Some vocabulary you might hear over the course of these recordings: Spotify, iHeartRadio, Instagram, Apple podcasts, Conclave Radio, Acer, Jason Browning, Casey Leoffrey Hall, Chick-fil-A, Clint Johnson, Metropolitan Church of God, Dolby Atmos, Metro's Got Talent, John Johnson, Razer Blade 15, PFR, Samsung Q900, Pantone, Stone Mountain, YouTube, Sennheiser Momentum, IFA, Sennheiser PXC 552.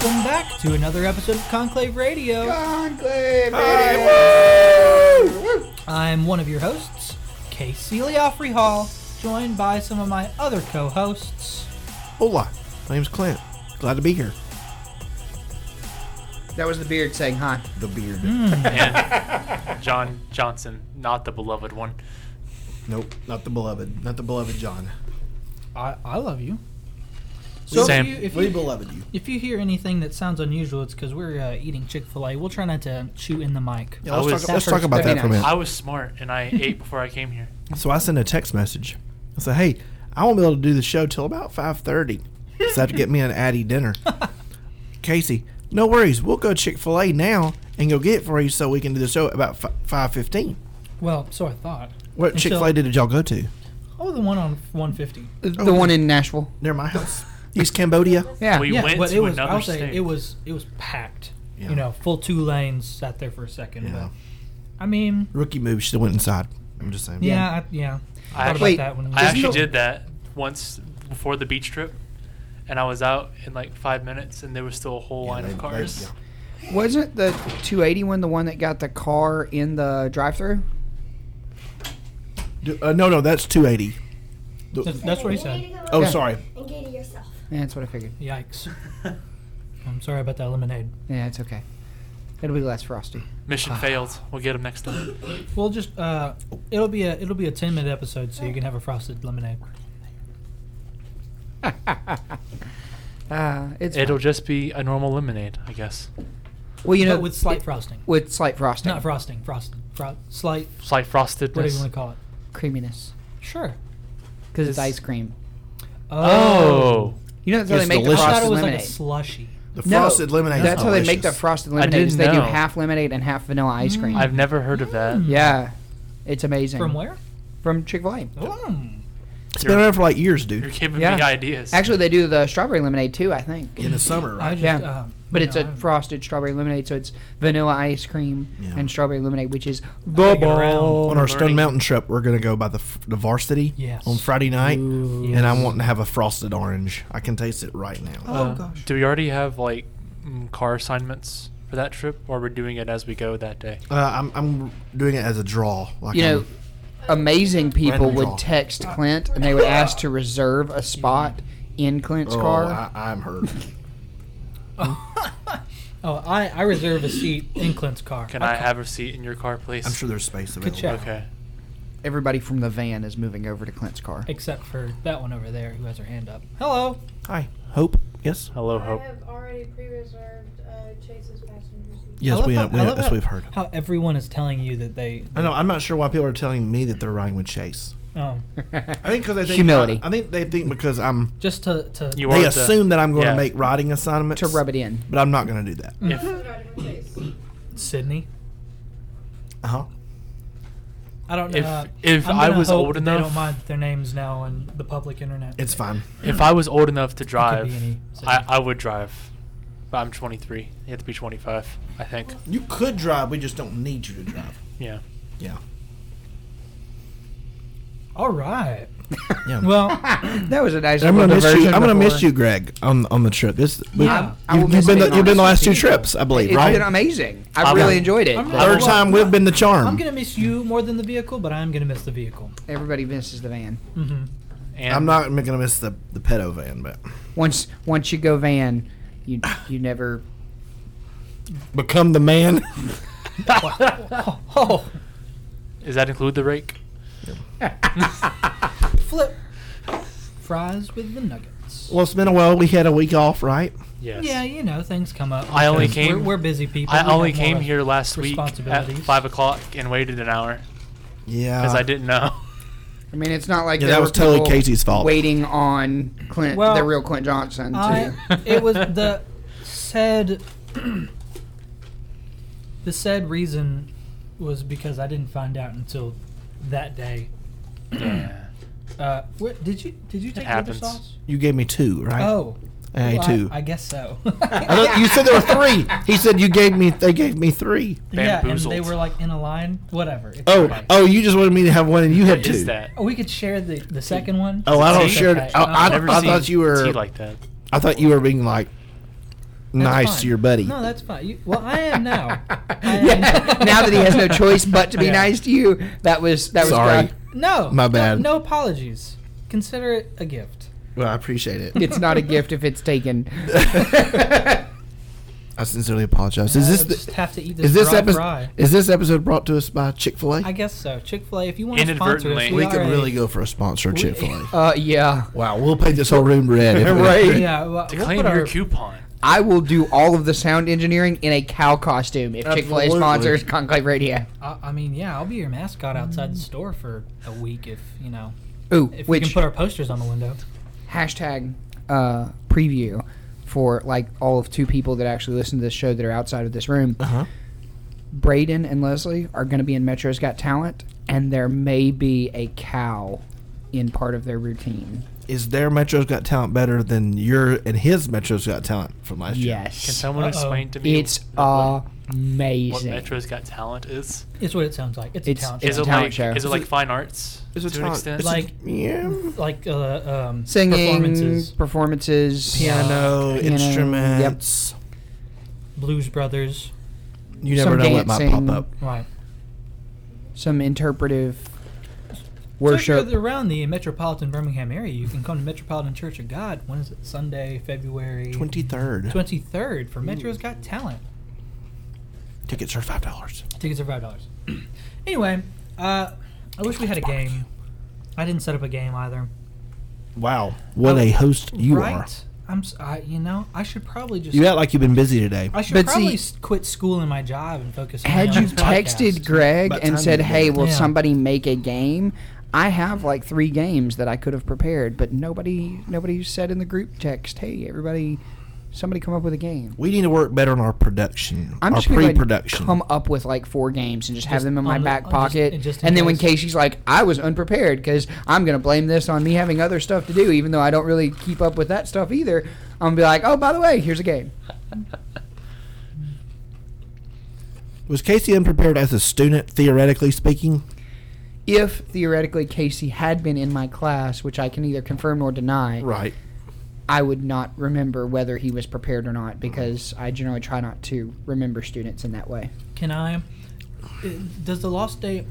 Welcome back to another episode of Conclave Radio. Conclave Radio! I'm one of your hosts, Casey Leoffrey Hall, joined by some of my other co-hosts. Hola, my name's Clint. Glad to be here. That was the beard saying hi. The beard. Yeah. John Johnson, not the beloved one. Nope, not the beloved. Not the beloved John. I love you. So Sam, we beloved you. If you hear anything that sounds unusual, it's because we're eating Chick-fil-A. We'll try not to chew in the mic. Yeah, let's talk about that for a minute. I was smart, and I ate before I came here. So I sent a text message. I said, hey, I won't be able to do the show till about 5:30, so I have to get me an Addy dinner. Casey, no worries. We'll go to Chick-fil-A now and go get it for you so we can do the show about 5:15. Well, so I thought. What Chick-fil-A did y'all go to? Oh, the one on 150. The one in Nashville. Near my house. East Cambodia. Yeah. We went to another state. It was packed. Yeah. You know, full two lanes, sat there for a second. Yeah. But, I mean... Rookie move, should have went inside. I'm just saying. Yeah, yeah. I actually did that once before the beach trip, and I was out in like 5 minutes, and there was still a whole line of cars. Wasn't the 280 one the one that got the car in the drive-thru? No, that's 280. That's what he said. Oh, yeah. Sorry. And get it yourself. Yeah, that's what I figured. Yikes. I'm sorry about that lemonade. Yeah, it's okay. It'll be less frosty. Mission failed. We'll get them next time. We'll just it'll be a 10-minute episode, so you can have a frosted lemonade. It'll just be a normal lemonade, I guess. Well, you know, but with slight frosting. With slight frosting. Not frosting. Slight frostedness. What do you want to call it? Creaminess. Sure. Because it's ice cream. Oh. You know that's how they make delicious. The frosted lemonade. I thought it was like a slushy. The frosted lemonade. That's how they make the frosted lemonade. They do half lemonade and half vanilla ice cream. I've never heard of that. Yeah. It's amazing. From where? From Chick-fil-A. Oh. It's been around for like years, dude. You're giving me ideas. Actually, they do the strawberry lemonade too, I think. In the summer, right? But it's a frosted strawberry lemonade, so it's vanilla ice cream and strawberry lemonade, which is the bomb. On our Stone Mountain trip, we're going to go by the Varsity on Friday night, and I'm wanting to have a frosted orange. I can taste it right now. Oh, gosh. Do we already have, like, car assignments for that trip, or are we doing it as we go that day? I'm doing it as a draw. Like you know, amazing people would text Clint, and they would ask to reserve a spot in Clint's car. I'm hurt. I reserve a seat in Clint's car. Can I have a seat in your car, please? I'm sure there's space available. Okay. Everybody from the van is moving over to Clint's car. Except for that one over there who has her hand up. Hello. Hi. Hope. Yes. Hello, Hope. I have already pre-reserved Chase's passenger seat. Yes, we've heard. How everyone is telling you that they... I know. I'm not sure why people are telling me that they're riding with Chase. Oh. I think humility. I think they think because I'm just they assume that I'm going to make writing assignments to rub it in, but I'm not going to do that. Mm-hmm. Sydney. Uh huh. I don't know. If I was old enough, they don't mind their names now on the public internet. It's fine. If I was old enough to drive, I would drive. But I'm 23. You have to be 25, I think. You could drive. We just don't need you to drive. Yeah. Yeah. All right. Yeah. Well, that was a nice. I'm gonna miss you, Greg, on the trip. You've been the last two trips, I believe. It's been amazing. I really enjoyed it. Third time we've been the charm. I'm gonna miss you more than the vehicle, but I'm gonna miss the vehicle. Everybody misses the van. Mm-hmm. And I'm not gonna miss the pedo van, but once you go van, you never become the man. Oh. Does that include the rake? Flip fries with the nuggets. Well, it's been a while. We had a week off, right? Yes. Yeah, you know, things come up. I only came. We're busy people. I only came here last week at 5:00 and waited an hour. Yeah, because I didn't know. I mean, it's not like that was totally Casey's fault. Waiting on Clint, the real Clint Johnson. It was the said. The said reason was because I didn't find out until that day. Yeah. What did you take the sauce? You gave me two, right? Oh. Two. I guess so. You said there were three. He said they gave me three. Bamboozled. Yeah, and they were like in a line. Whatever. You just wanted me to have one and you had two. What is that? We could share the second one. Oh, I don't share. Okay. I thought you were being like nice fine. To your buddy. No, that's fine. I am now. Now that he has no choice but to be nice to you, that was sorry. No, my bad. No apologies. Consider it a gift. Well, I appreciate it. It's not a gift if it's taken. I sincerely apologize. Is this episode brought to us by Chick-fil-A? I guess so. Chick-fil-A, if you want to sponsor us, we could really go for a sponsor. Chick-fil-A. Yeah. Wow. We'll paint this whole room red. Right. Yeah. Well, to claim your coupon. I will do all of the sound engineering in a cow costume if Chick-fil-A sponsors Conclave Radio. I'll be your mascot outside the store for a week if. Ooh, if we can put our posters on the window. Hashtag preview. For all of two people that actually listen to this show that are outside of this room, Braden and Leslie are going to be in Metro's Got Talent, and there may be a cow in part of their routine. Is their Metro's Got Talent better than your and his Metro's Got Talent from last year? Yes. Can someone explain to me? It's amazing. What Metro's Got Talent is? It's what it sounds like. It's a talent show. Is it a talent show? Is it like fine arts? Is it to an extent? Singing, performances, piano, instruments, Blues Brothers. You never know what might pop up. Right. Some interpretive. Worship. So if you're around the metropolitan Birmingham area, you can come to Metropolitan Church of God. When is it? Sunday, February 23rd. 23rd for Metro's Got Talent. Tickets are $5. Anyway, I wish we had a game. I didn't set up a game either. Wow, what a host you are! I should probably just. You act like you've been busy today. I should quit school and my job and focus on. Had you texted Greg and said, "Hey, will somebody make a game?" I have 3 games that I could have prepared, but nobody said in the group text, "Hey, everybody, somebody come up with a game." We need to work better on our production. I'm just pre-production. Come up with 4 games and just have them in my back pocket. And then when Casey's like, "I was unprepared because I'm going to blame this on me having other stuff to do, even though I don't really keep up with that stuff either," I'm going to be like, "Oh, by the way, here's a game." Was Casey unprepared as a student, theoretically speaking? If theoretically Casey had been in my class, which I can either confirm or deny, right, I would not remember whether he was prepared or not, because I generally try not to remember students in that way. Can I? Does the law state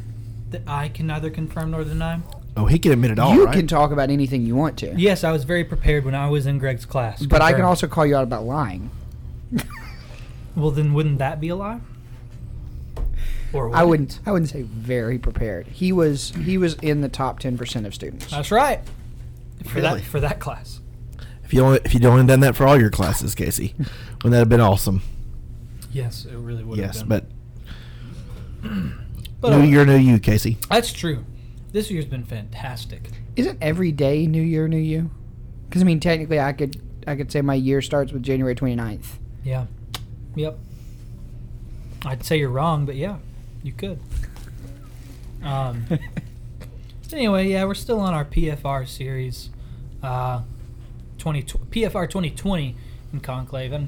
that I can neither confirm nor deny? Oh, he can admit it all, right? You can talk about anything you want to. Yes, I was very prepared when I was in Greg's class. But I can also call you out about lying. Well, then wouldn't that be a lie? I wouldn't say very prepared. He was in the top 10% of students. That's right. For that class. If you'd only done that for all your classes, Casey, wouldn't that have been awesome? Yes, it really would have been. Yes, but New Year, New You, Casey. That's true. This year's been fantastic. Isn't every day New Year, New You? Because technically, I could say my year starts with January 29th. Yeah. Yep. I'd say you're wrong, but yeah. You could. Anyway, yeah, we're still on our PFR series, PFR 2020 in Conclave, and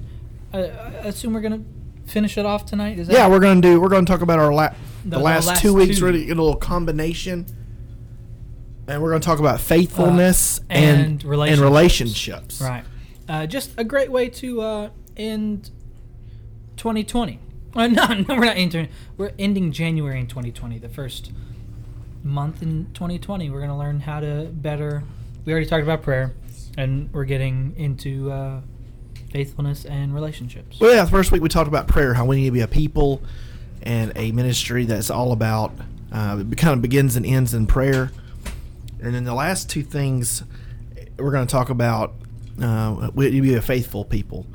I assume we're gonna finish it off tonight. Is that we're gonna talk about our last 2 weeks. We're gonna get a little combination, and we're gonna talk about faithfulness and relationships. Right. Just a great way to end 2020. No, we're not ending. We're ending January in 2020, the first month in 2020. We're going to learn how to better. We already talked about prayer, and we're getting into faithfulness and relationships. Well, yeah, the first week we talked about prayer, how we need to be a people and a ministry that's all about, it kind of begins and ends in prayer. And then the last two things we're going to talk about, we need to be a faithful people.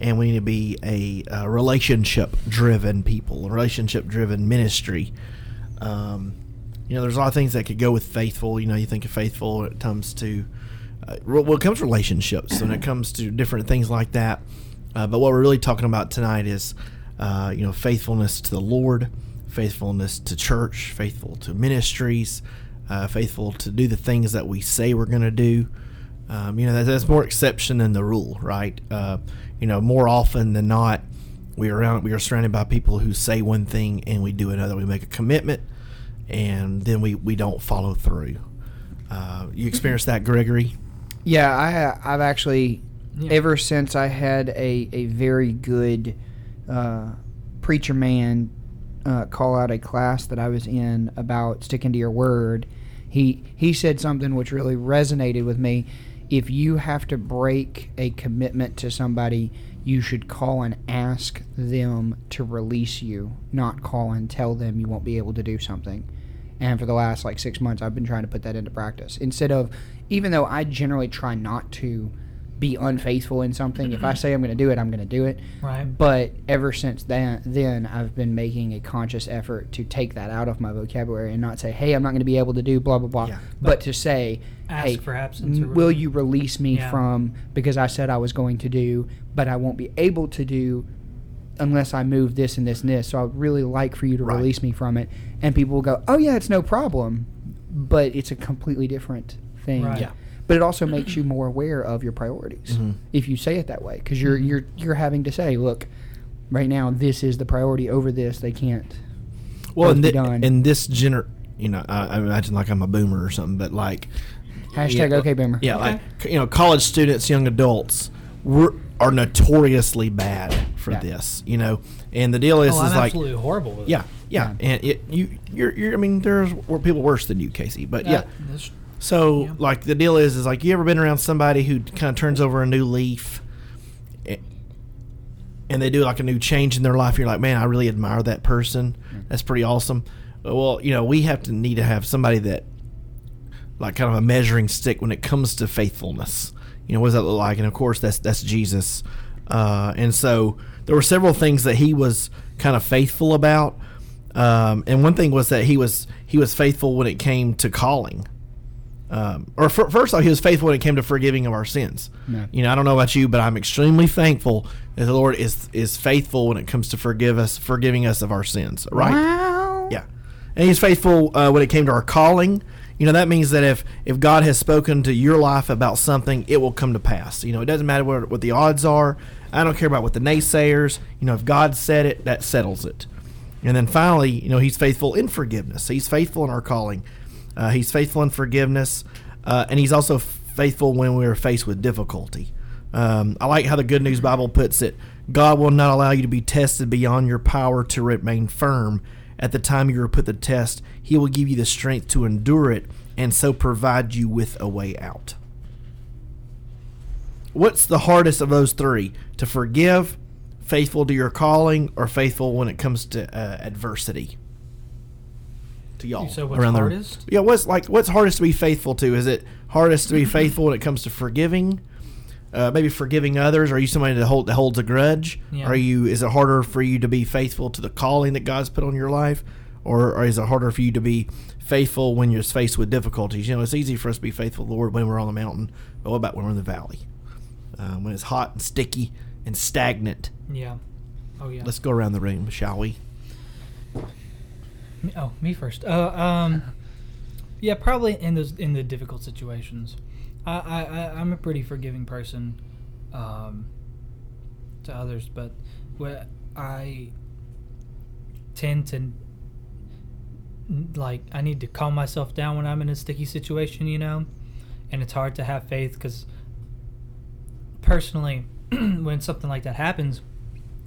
And we need to be a relationship-driven people, a relationship-driven ministry. There's a lot of things that could go with faithful. You think of faithful when it comes to relationships, when it comes to different things like that. But what we're really talking about tonight is, faithfulness to the Lord, faithfulness to church, faithful to ministries, faithful to do the things that we say we're going to do. That's more exception than the rule, right? More often than not, we are surrounded by people who say one thing and we do another. We make a commitment and then we don't follow through. You experienced that, Gregory? Yeah, I've actually ever since I had a very good preacher man call out a class that I was in about sticking to your word. He said something which really resonated with me. If you have to break a commitment to somebody, you should call and ask them to release you, not call and tell them you won't be able to do something. And for the last 6 months, I've been trying to put that into practice. Instead of, even though I generally try not to be unfaithful in something, if I say I'm going to do it, I'm going to do it. Right. But ever since then, I've been making a conscious effort to take that out of my vocabulary and not say, hey, I'm not going to be able to do blah, blah, blah, but to say, ask hey, for absence will you release me from, because I said I was going to do, but I won't be able to do unless I move this and this and this. So I would really like for you to release me from it. And people will go, oh, yeah, it's no problem. But it's a completely different thing. Right. Yeah. But it also makes you more aware of your priorities if you say it that way, because you're having to say, look, right now this is the priority over this. They can't. Well, and this I imagine I'm a boomer or something, but hashtag okay boomer. Yeah, college students, young adults are notoriously bad for this, And the deal is I'm absolutely horrible with it. Yeah. And you're I mean, there's people worse than you, Casey, but So, the deal is you ever been around somebody who kind of turns over a new leaf and they do, a new change in their life? You're like, man, I really admire that person. That's pretty awesome. Well, we need to have somebody that, kind of a measuring stick when it comes to faithfulness. What does that look like? And, of course, that's Jesus. And so there were several things that he was kind of faithful about. And one thing was that he was faithful when it came to calling. First off, he was faithful when it came to forgiving of our sins. Yeah. I don't know about you, but I'm extremely thankful that the Lord is faithful when it comes to forgiving us of our sins. Right? Wow. Yeah. And he's faithful when it came to our calling. That means that if God has spoken to your life about something, it will come to pass. It doesn't matter what the odds are. I don't care about what the naysayers. If God said it, that settles it. And then finally, he's faithful in forgiveness. He's faithful in our calling. He's faithful in forgiveness, and he's also faithful when we are faced with difficulty. I like how the Good News Bible puts it. God will not allow you to be tested beyond your power to remain firm. At the time you are put to the test, he will give you the strength to endure it and so provide you with a way out. What's the hardest of those three? To forgive, faithful to your calling, or faithful when it comes to adversity? Y'all so what's around hardest? What's hardest to be faithful to? Is it hardest to be faithful when it comes to forgiving? Maybe forgiving others? Are you somebody that holds a grudge? Yeah. Is it harder for you to be faithful to the calling that God's put on your life? Or is it harder for you to be faithful when you're faced with difficulties? It's easy for us to be faithful to the Lord when we're on the mountain, but what about when we're in the valley? When it's hot and sticky and stagnant. Yeah. Oh yeah. Let's go around the room, shall we? Oh, me first. Probably in the difficult situations. I'm a pretty forgiving person to others, but what I tend to I need to calm myself down when I'm in a sticky situation, and it's hard to have faith because personally, when something like that happens,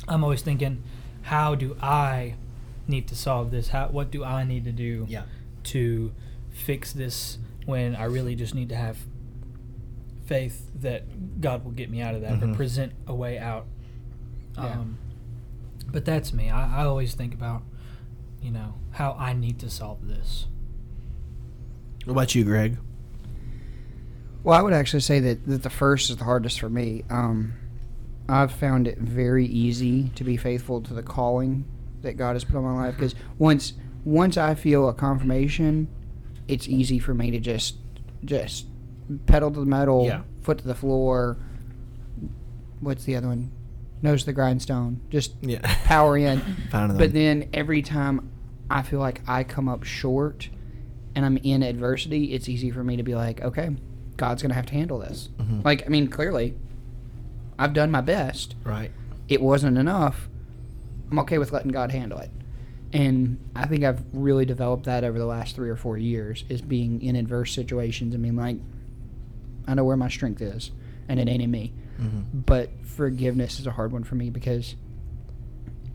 I'm always thinking, how do I need to solve this? What do I need to do to fix this? When I really just need to have faith that God will get me out of that or present a way out. But that's me. I always think about how I need to solve this. What about you, Greg? Well, I would actually say that the first is the hardest for me. I've found it very easy to be faithful to the calling that God has put on my life, because once I feel a confirmation, it's easy for me to just pedal to the metal, foot to the floor. What's the other one? Nose to the grindstone. Just power in. But then every time I feel like I come up short and I'm in adversity, it's easy for me to be like, okay, God's going to have to handle this. Mm-hmm. Clearly, I've done my best. Right. It wasn't enough. I'm okay with letting God handle it. And I think I've really developed that over the last 3 or 4 years, is being in adverse situations and being I know where my strength is. and it ain't in me. Mm-hmm. But forgiveness is a hard one for me because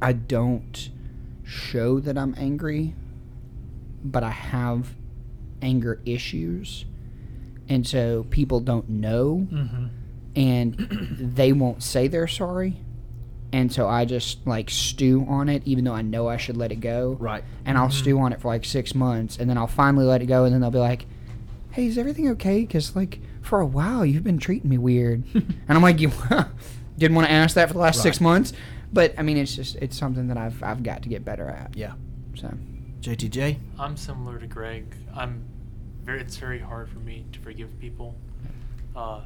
I don't show that I'm angry, but I have anger issues, and so people don't know, mm-hmm. and they won't say they're sorry, and so I just like stew on it, even though I know I should let it go. Right. And I'll mm-hmm. stew on it for like 6 months, and then I'll finally let it go, and then they'll be like, "Hey, is everything okay? Because like for a while you've been treating me weird," and I'm like, "You didn't want to ask that for the last right. 6 months." But I mean, it's just it's something that I've got to get better at. Yeah. So. JTJ? I'm similar to Greg. It's very hard for me to forgive people. I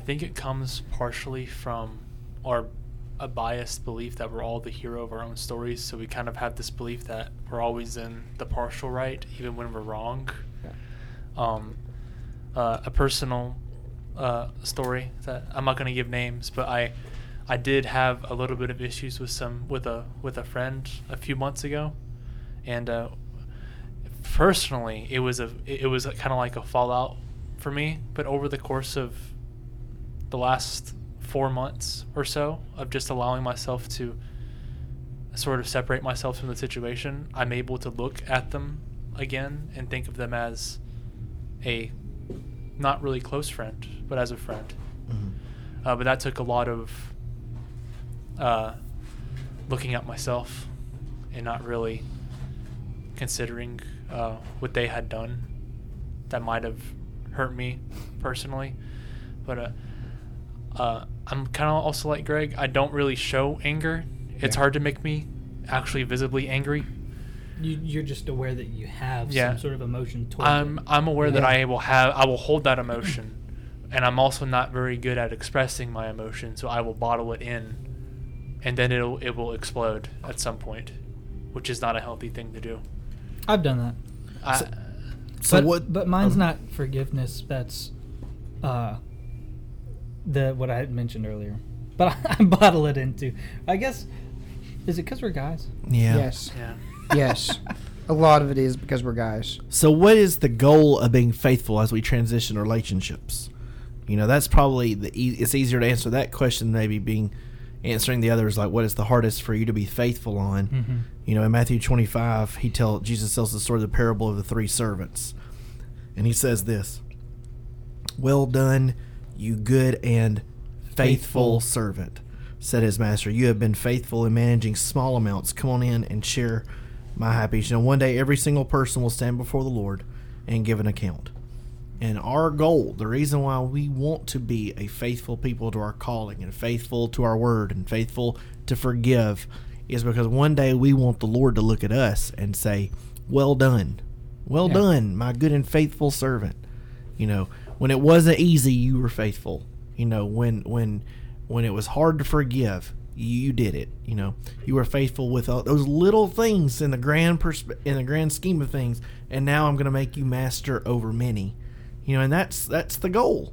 think it comes partially from a biased belief that we're all the hero of our own stories, so we kind of have this belief that we're always in the partial right, even when we're wrong. Yeah. A personal story that I'm not going to give names, but I did have a little bit of issues with a friend a few months ago. And personally, it was kind of like a fallout for me. But over the course of the last 4 months or so of just allowing myself to sort of separate myself from the situation, I'm able to look at them again and think of them as a not really close friend, but as a friend. Mm-hmm. But that took a lot of looking at myself and not really considering what they had done that might have hurt me personally. But I'm kind of also like Greg, I don't really show anger. Yeah. It's hard to make me actually visibly angry. You're just aware that you have yeah. some sort of emotion toward I'm aware yeah. that I will hold that emotion, and I'm also not very good at expressing my emotion, so I will bottle it in, and then it will explode at some point, which is not a healthy thing to do. I've done that. But mine's not forgiveness. That's what I had mentioned earlier. But I bottle it into. I guess, is it because we're guys? Yeah. Yes. Yeah. Yes. A lot of it is because we're guys. So what is the goal of being faithful as we transition relationships? You know, that's probably it's easier to answer that question than maybe answering the other is like, what is the hardest for you to be faithful on? Mm-hmm. You know, in Matthew 25, Jesus tells the story of the parable of the three servants. And he says this, "Well done, you good and faithful servant," said his master. "You have been faithful in managing small amounts. Come on in and share my happiness." You know, one day every single person will stand before the Lord and give an account. And our goal, the reason why we want to be a faithful people to our calling and faithful to our word and faithful to forgive, is because one day we want the Lord to look at us and say, "Well done. Well yeah. done, my good and faithful servant." You know, when it wasn't easy, you were faithful. You know, when it was hard to forgive, you did it. You know, you were faithful with all those little things in the grand scheme of things, and now I'm going to make you master over many. You know, and that's the goal.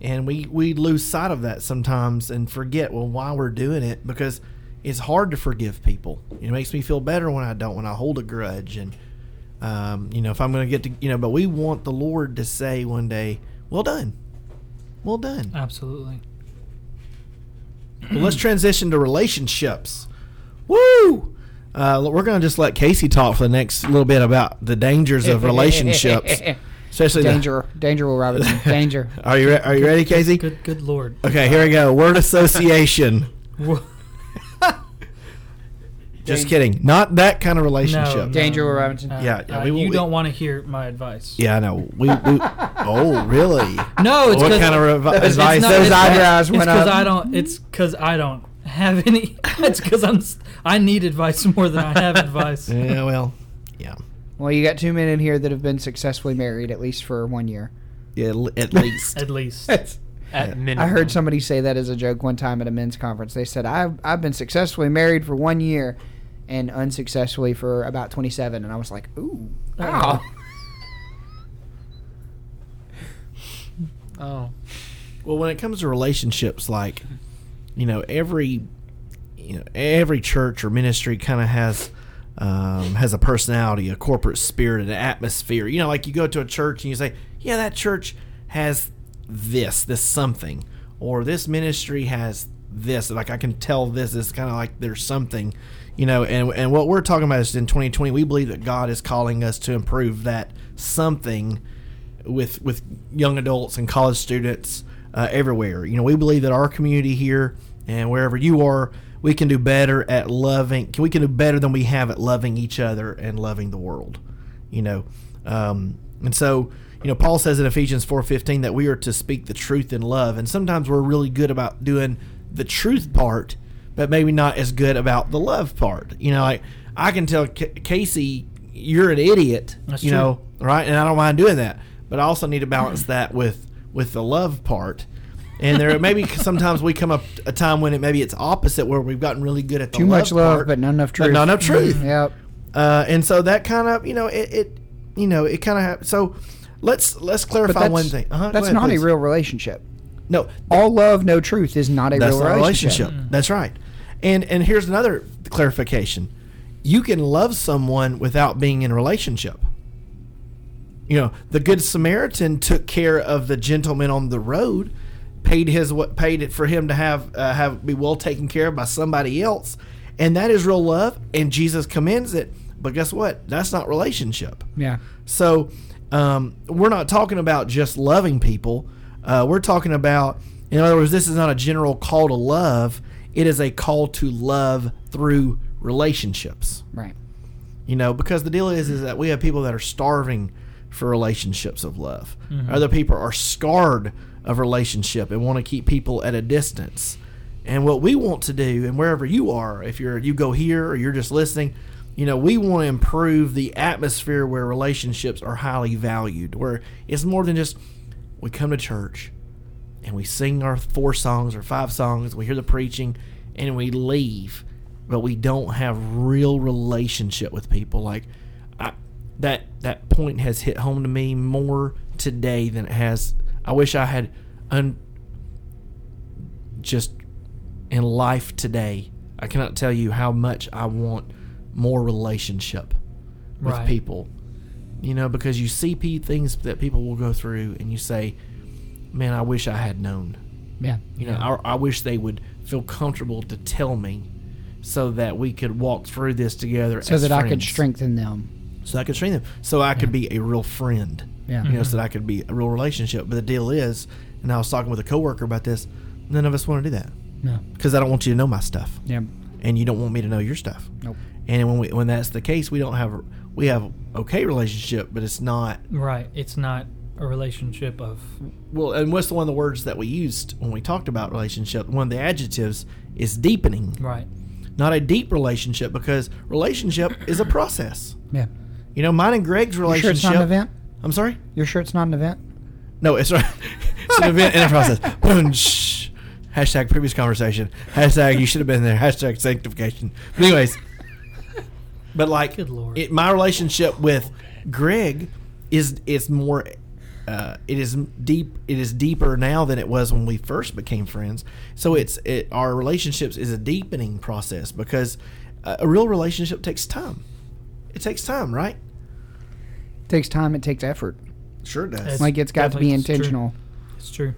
And we lose sight of that sometimes and forget, well, why we're doing it, because it's hard to forgive people. It makes me feel better when I hold a grudge. And, you know, if I'm going to get to, you know, but we want the Lord to say one day, "Well done. Well done." Absolutely. Well, let's transition to relationships. Woo! We're going to just let Casey talk for the next little bit about the dangers of relationships. Especially danger, Will Robinson. Danger. Are you ready, Casey? Good Lord. Okay, here we go. Word association. Just kidding. Not that kind of relationship. No. Danger, Will Robinson. Yeah. You don't want to hear my advice. Yeah, I know. We oh, really? No. It's what kind of advice? Those eyebrows went up. It's because I don't have any. It's because I need advice more than I have advice. Yeah. Well. Yeah. Well, you got two men in here that have been successfully married at least for 1 year. Yeah, at least. At least. At minimum. I heard somebody say that as a joke one time at a men's conference. They said, I've been successfully married for 1 year and unsuccessfully for about 27. And I was like, ooh. Wow. Oh. Well, when it comes to relationships, like, you know, every church or ministry kind of has a personality, a corporate spirit, an atmosphere. You know, like you go to a church and you say, yeah, that church has this something. or this ministry has this, like I can tell this is kind of like there's something, you know, and what we're talking about is in 2020, we believe that God is calling us to improve that something with young adults and college students everywhere. You know, we believe that our community here and wherever you are, we can do better at loving. We can do better than we have at loving each other and loving the world, you know. And so, you know, Paul says in Ephesians 4:15 that we are to speak the truth in love. And sometimes we're really good about doing the truth part, but maybe not as good about the love part. You know, like I can tell Casey, you're an idiot. That's you true. Know, right? And I don't mind doing that, but I also need to balance that with the love part. And there maybe sometimes we come up a time when it maybe it's opposite where we've gotten really good at the love part. Too much love, but not enough truth. But not enough truth. Mm-hmm. Yep. And so that kind of, you know, it kind of so. Let's clarify one thing. That's not a real relationship. No, all love, no truth is not a real relationship. Mm. That's right. And here's another clarification: you can love someone without being in a relationship. You know, the Good Samaritan took care of the gentleman on the road, paid it for him to have be well taken care of by somebody else, and that is real love. And Jesus commends it. But guess what? That's not relationship. Yeah. So. We're not talking about just loving people. We're talking about, in other words, this is not a general call to love. It is a call to love through relationships. Right. You know, because the deal is that we have people that are starving for relationships of love. Mm-hmm. Other people are scarred of relationship and want to keep people at a distance. And what we want to do, and wherever you are, if you go here or you're just listening, you know, we want to improve the atmosphere where relationships are highly valued, where it's more than just we come to church and we sing our 4 songs or 5 songs, we hear the preaching, and we leave, but we don't have real relationship with people. Like that point has hit home to me more today than it has. I wish I had just in life today. I cannot tell you how much I want more relationship with right. people, you know, because you see things that people will go through and you say, man, I wish I had known. Yeah. You know, yeah. I wish they would feel comfortable to tell me so that we could walk through this together. So as that friends. I could strengthen them. So I could strengthen them. So I could be a real friend. Yeah. You know, so that I could be a real relationship. But the deal is, and I was talking with a coworker about this, none of us want to do that. No. Because I don't want you to know my stuff. Yeah. And you don't want me to know your stuff. Nope. And when that's the case, we have okay relationship, but it's not right. It's not a relationship of well. And what's one of the words that we used when we talked about relationship? One of the adjectives is deepening. Right. Not a deep relationship because relationship is a process. Yeah. You know, mine and Greg's relationship. You're sure it's not an event? I'm sorry. You're sure it's not an event? No, it's right. It's an event and a process. Boom. Hashtag previous conversation. Hashtag you should have been there. Hashtag sanctification. But anyways. But like my relationship with Greg is more, it is deep. It is deeper now than it was when we first became friends. So our relationships is a deepening process because a real relationship takes time. It takes time, right? It takes time. It takes effort. Sure does. It's got to be intentional. It's true.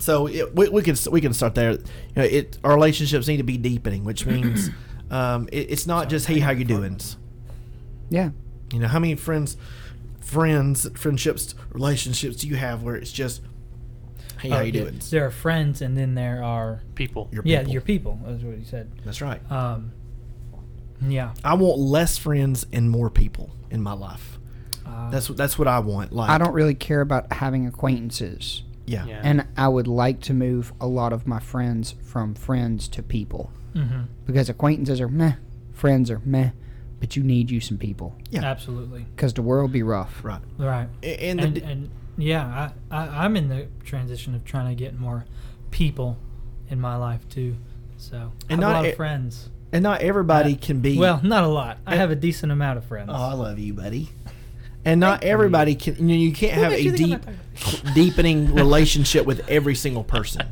So we can start there. You know, our relationships need to be deepening, which means. It's not just hey, how you doing? Yeah. You know, how many friendships, relationships do you have where it's just hey, how you doing? There are friends, and then there are people. Your people. That's what he said. That's right. Yeah. I want less friends and more people in my life. That's what I want. Like I don't really care about having acquaintances. Yeah. Yeah. And I would like to move a lot of my friends from friends to people. Mm-hmm. Because acquaintances are meh, friends are meh, but you need you some people. Yeah, absolutely. Because the world be rough. Right. I'm in the transition of trying to get more people in my life too. So and I have a lot of friends, and not everybody can be. Well, not a lot. I have a decent amount of friends. Oh, I love you, buddy. And not everybody can. You know, you can't have a deepening relationship with every single person.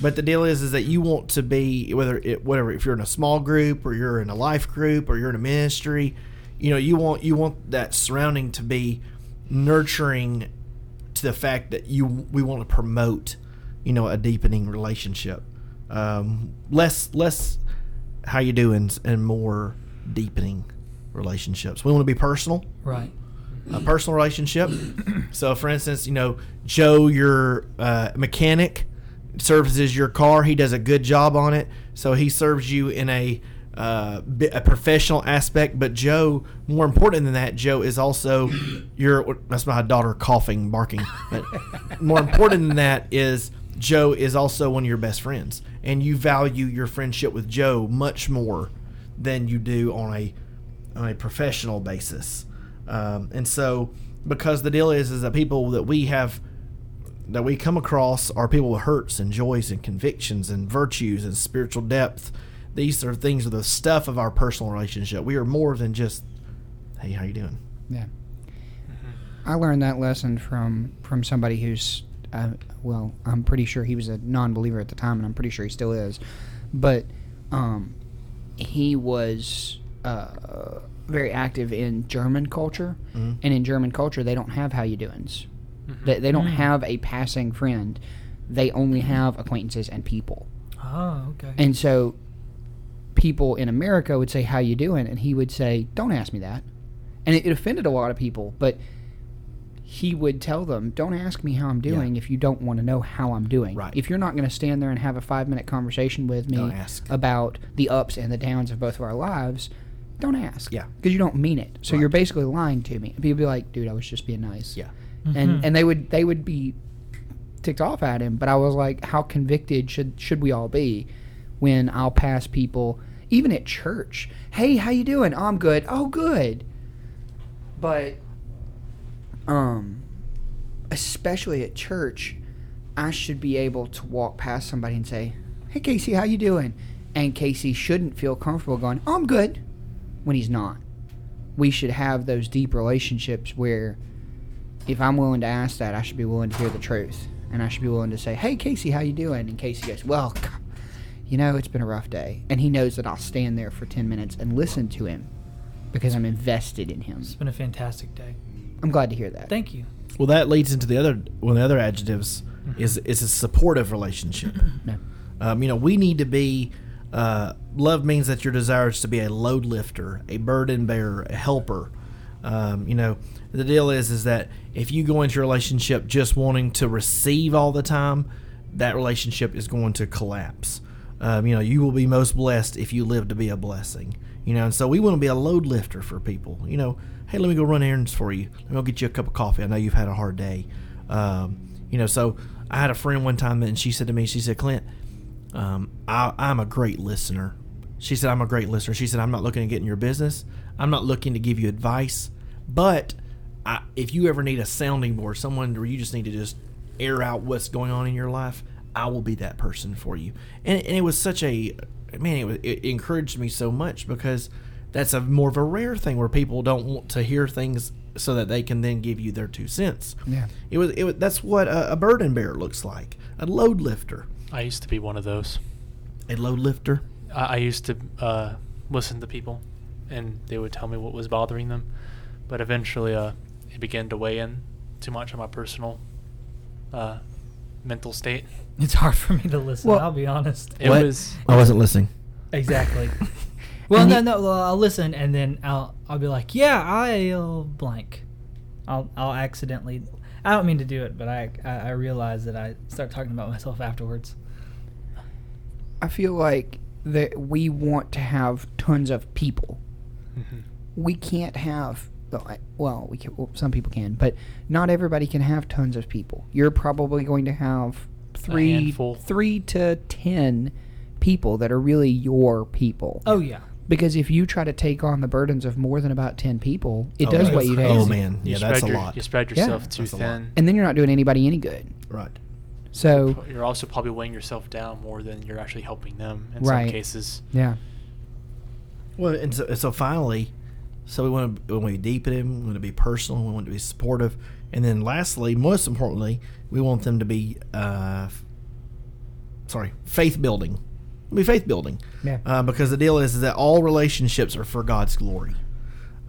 But the deal is that you want to be if you're in a small group or you're in a life group or you're in a ministry, you know, you want that surrounding to be nurturing to the fact that we want to promote, you know, a deepening relationship. Less how you doings and more deepening relationships. We want to be personal, right? A personal relationship. So, for instance, you know, Joe, your mechanic, services your car. He does a good job on it, so he serves you in a professional aspect. But Joe, more important than that, Joe is also your. That's my daughter coughing, barking. But more important than that is Joe is also one of your best friends, and you value your friendship with Joe much more than you do on a professional basis. And so, because the deal is that people that we have, that we come across, are people with hurts and joys and convictions and virtues and spiritual depth. These sort of things are the stuff of our personal relationship. We are more than just, hey, how you doing? Yeah. I learned that lesson from somebody who's, well, I'm pretty sure he was a non-believer at the time, and I'm pretty sure he still is. But he was... very active in German culture, mm-hmm. and in German culture they don't have how you doings. Mm-hmm. They don't mm-hmm. have a passing friend. They only have acquaintances and people. Oh, okay. And so people in America would say, how you doing? And he would say, don't ask me that. And it offended a lot of people, but he would tell them, don't ask me how I'm doing if you don't want to know how I'm doing. Right. If you're not going to stand there and have a 5-minute conversation with me about the ups and the downs of both of our lives, don't ask. Yeah. Because you don't mean it. So you're basically lying to me. People be like, dude, I was just being nice. Yeah. Mm-hmm. And they would be ticked off at him. But I was like, how convicted should we all be when I'll pass people, even at church? Hey, how you doing? Oh, I'm good. Oh, good. But especially at church, I should be able to walk past somebody and say, hey, Casey, how you doing? And Casey shouldn't feel comfortable going, oh, I'm good, when he's not. We should have those deep relationships where if I'm willing to ask that, I should be willing to hear the truth. And I should be willing to say, hey, Casey, how you doing? And Casey goes, well, you know, it's been a rough day. And he knows that I'll stand there for 10 minutes and listen to him because I'm invested in him. It's been a fantastic day. I'm glad to hear that. Thank you. Well, that leads into the other one of the other adjectives, mm-hmm. is a supportive relationship. No. You know, we need to be... love means that your desire is to be a load lifter, a burden bearer, a helper. You know, the deal is that if you go into your relationship just wanting to receive all the time, that relationship is going to collapse. You know, you will be most blessed if you live to be a blessing. You know, and so we want to be a load lifter for people. You know, hey, let me go run errands for you. Let me go get you a cup of coffee. I know you've had a hard day. You know, so I had a friend one time and she said to me, she said, Clint, I'm a great listener. She said, I'm a great listener. She said, I'm not looking to get in your business. I'm not looking to give you advice. But if you ever need a sounding board, someone where you just need to just air out what's going on in your life, I will be that person for you. And it was such a, man, it encouraged me so much because that's a more of a rare thing where people don't want to hear things so that they can then give you their 2 cents. Yeah. It was that's what a burden bearer looks like, a load lifter. I used to be one of those. A load lifter? I used to listen to people, and they would tell me what was bothering them. But eventually it began to weigh in too much on my personal mental state. It's hard for me to listen, well, I'll be honest. I wasn't listening. Exactly. Well, well, I'll listen, and then I'll be like, yeah, I'll blank. I'll accidentally... I don't mean to do it, but I realize that I start talking about myself afterwards. I feel like that we want to have tons of people. Mm-hmm. We can't have, well, we can, well, some people can, but not everybody can have tons of people. You're probably going to have three to 10 people that are really your people. Oh, yeah. Because if you try to take on the burdens of more than about 10 people, it does weigh you down. Oh, man. Yeah, that's a lot. You spread yourself too thin. And then you're not doing anybody any good. Right. So you're also probably weighing yourself down more than you're actually helping them in some cases. Yeah. Well, and so finally, so we want to, when we deepen him, we want to be personal, we want to be supportive. And then lastly, most importantly, we want them to be, faith building. Be faith building, because the deal is that all relationships are for God's glory.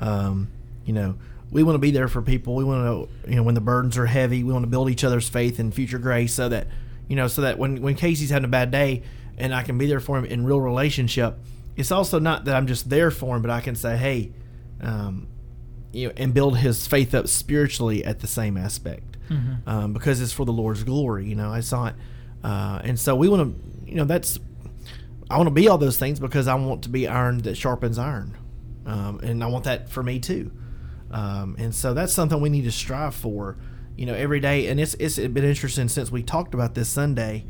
You know, we want to be there for people. We want to, you know, when the burdens are heavy, we want to build each other's faith and future grace so that you know, so that when Casey's having a bad day and I can be there for him in real relationship, it's also not that I'm just there for him, but I can say, hey, you know, and build his faith up spiritually at the same aspect, because it's for the Lord's glory. You know, I saw it. And so we want to, you know, I want to be all those things because I want to be iron that sharpens iron. And I want that for me too. And so that's something we need to strive for, you know, every day. And it's been interesting since we talked about this Sunday.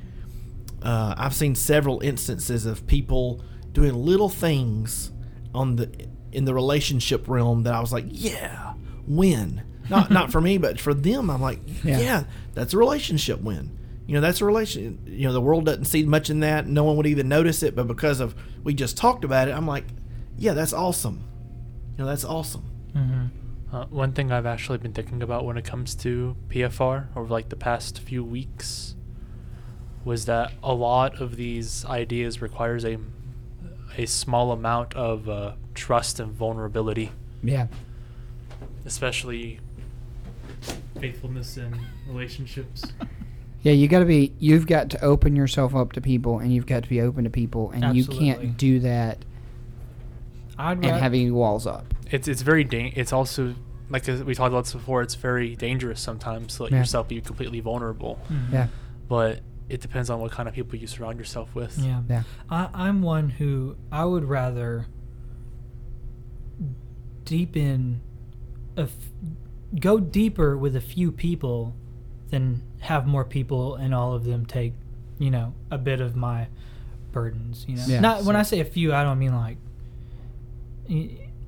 I've seen several instances of people doing little things in the relationship realm that I was like, yeah, win. Not for me, but for them. I'm like, yeah, that's a relationship win. You know, that's a relation. You know, the world doesn't see much in that. No one would even notice it. But because of we just talked about it, I'm like, yeah, that's awesome. You know, that's awesome. Mm-hmm. One thing I've actually been thinking about when it comes to PFR over like the past few weeks was that a lot of these ideas requires a small amount of trust and vulnerability. Yeah. Especially faithfulness in relationships. Yeah, you've got to open yourself up to people, and you've got to be open to people, and absolutely. You can't do that and having walls up. It's very it's also, like we talked about this before, it's very dangerous sometimes to let yourself be completely vulnerable. Mm-hmm. Yeah. But it depends on what kind of people you surround yourself with. Yeah. Yeah. I'm one who I would rather go deeper with a few people than have more people and all of them take, you know, a bit of my burdens, you know. Yeah, when I say a few, I don't mean like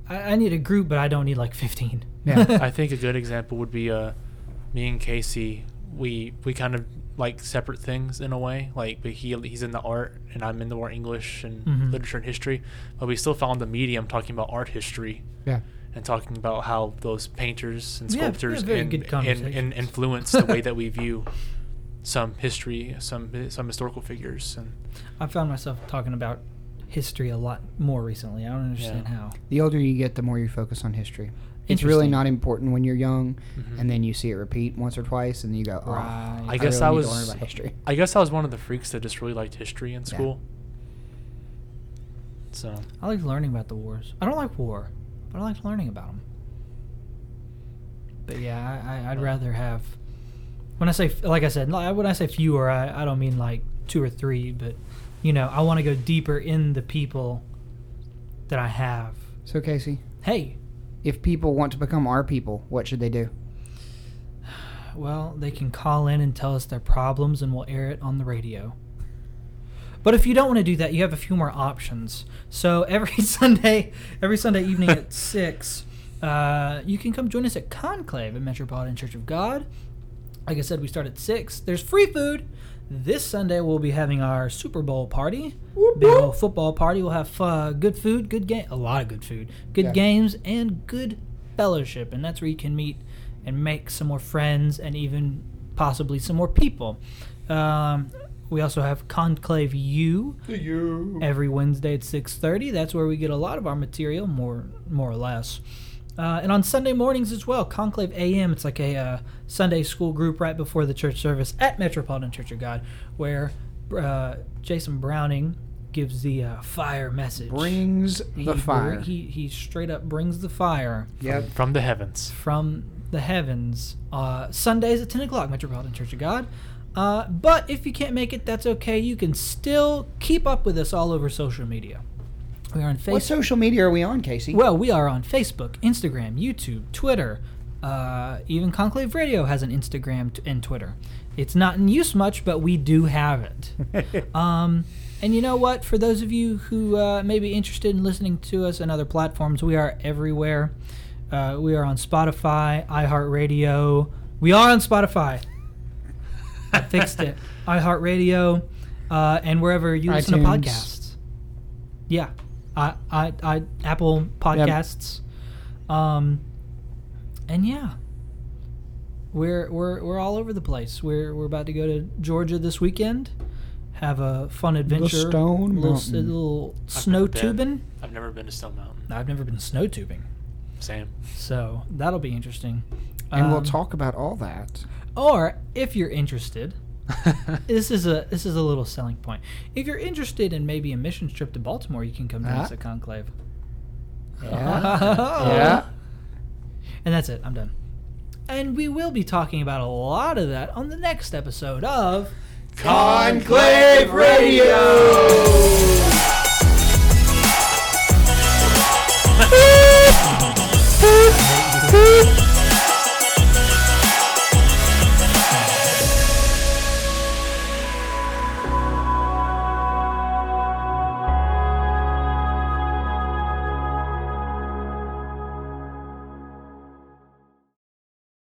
I need a group, but I don't need like 15. Yeah. I think a good example would be me and Casey. We kind of like separate things in a way, like, but he's in the art and I'm in the more English and literature and history, but we still found the medium talking about art history. Yeah. And talking about how those painters and sculptors and influence the way that we view some history, some historical figures. And I found myself talking about history a lot more recently. I don't understand how. The older you get, the more you focus on history. It's really not important when you're young, and then you see it repeat once or twice, and you go, "Oh, I really need to learn about history." I guess I was one of the freaks that just really liked history in school. So I like learning about the wars. I don't like war. But I like learning about them. But yeah, I'd rather have. When I say, like I said, when I say fewer, I don't mean like two or three, but you know, I want to go deeper in the people that I have. So Casey, hey, if people want to become our people, what should they do? Well, they can call in and tell us their problems, and we'll air it on the radio. But if you don't want to do that, you have a few more options. So every Sunday evening at 6, you can come join us at Conclave at Metropolitan Church of God. Like I said, we start at 6. There's free food. This Sunday we'll be having our Super Bowl party, big old football party. We'll have good food, good game, a lot of good food, good games, and good fellowship. And that's where you can meet and make some more friends and even possibly some more people. We also have Conclave U every Wednesday at 6:30. That's where we get a lot of our material, more or less. And on Sunday mornings as well, Conclave AM. It's like a Sunday school group right before the church service at Metropolitan Church of God, where Jason Browning gives the fire message. The fire. He straight up brings the fire. Yep. From the heavens. From the heavens. Sundays at 10 o'clock, Metropolitan Church of God. But if you can't make it, that's okay. You can still keep up with us all over social media. We are on Facebook. What social media are we on, Casey? Well, we are on Facebook, Instagram, YouTube, Twitter. Even Conclave Radio has an Instagram and Twitter. It's not in use much, but we do have it. And you know what? For those of you who may be interested in listening to us on other platforms, we are everywhere. We are on Spotify, iHeartRadio. We are on Spotify. I fixed it. iHeartRadio, and wherever you listen to podcasts. Yeah. I Apple podcasts. Yep. And yeah. We're all over the place. We're about to go to Georgia this weekend. Have a fun adventure. The Stone Mountain. A little snow tubing. I've never been to Stone Mountain. I've never been to snow tubing. Same. So that'll be interesting. And we'll talk about all that. Or, if you're interested, This is a little selling point. If you're interested in maybe a missions trip to Baltimore, you can come down to the Conclave. Yeah. And that's it. I'm done. And we will be talking about a lot of that on the next episode of Conclave Radio.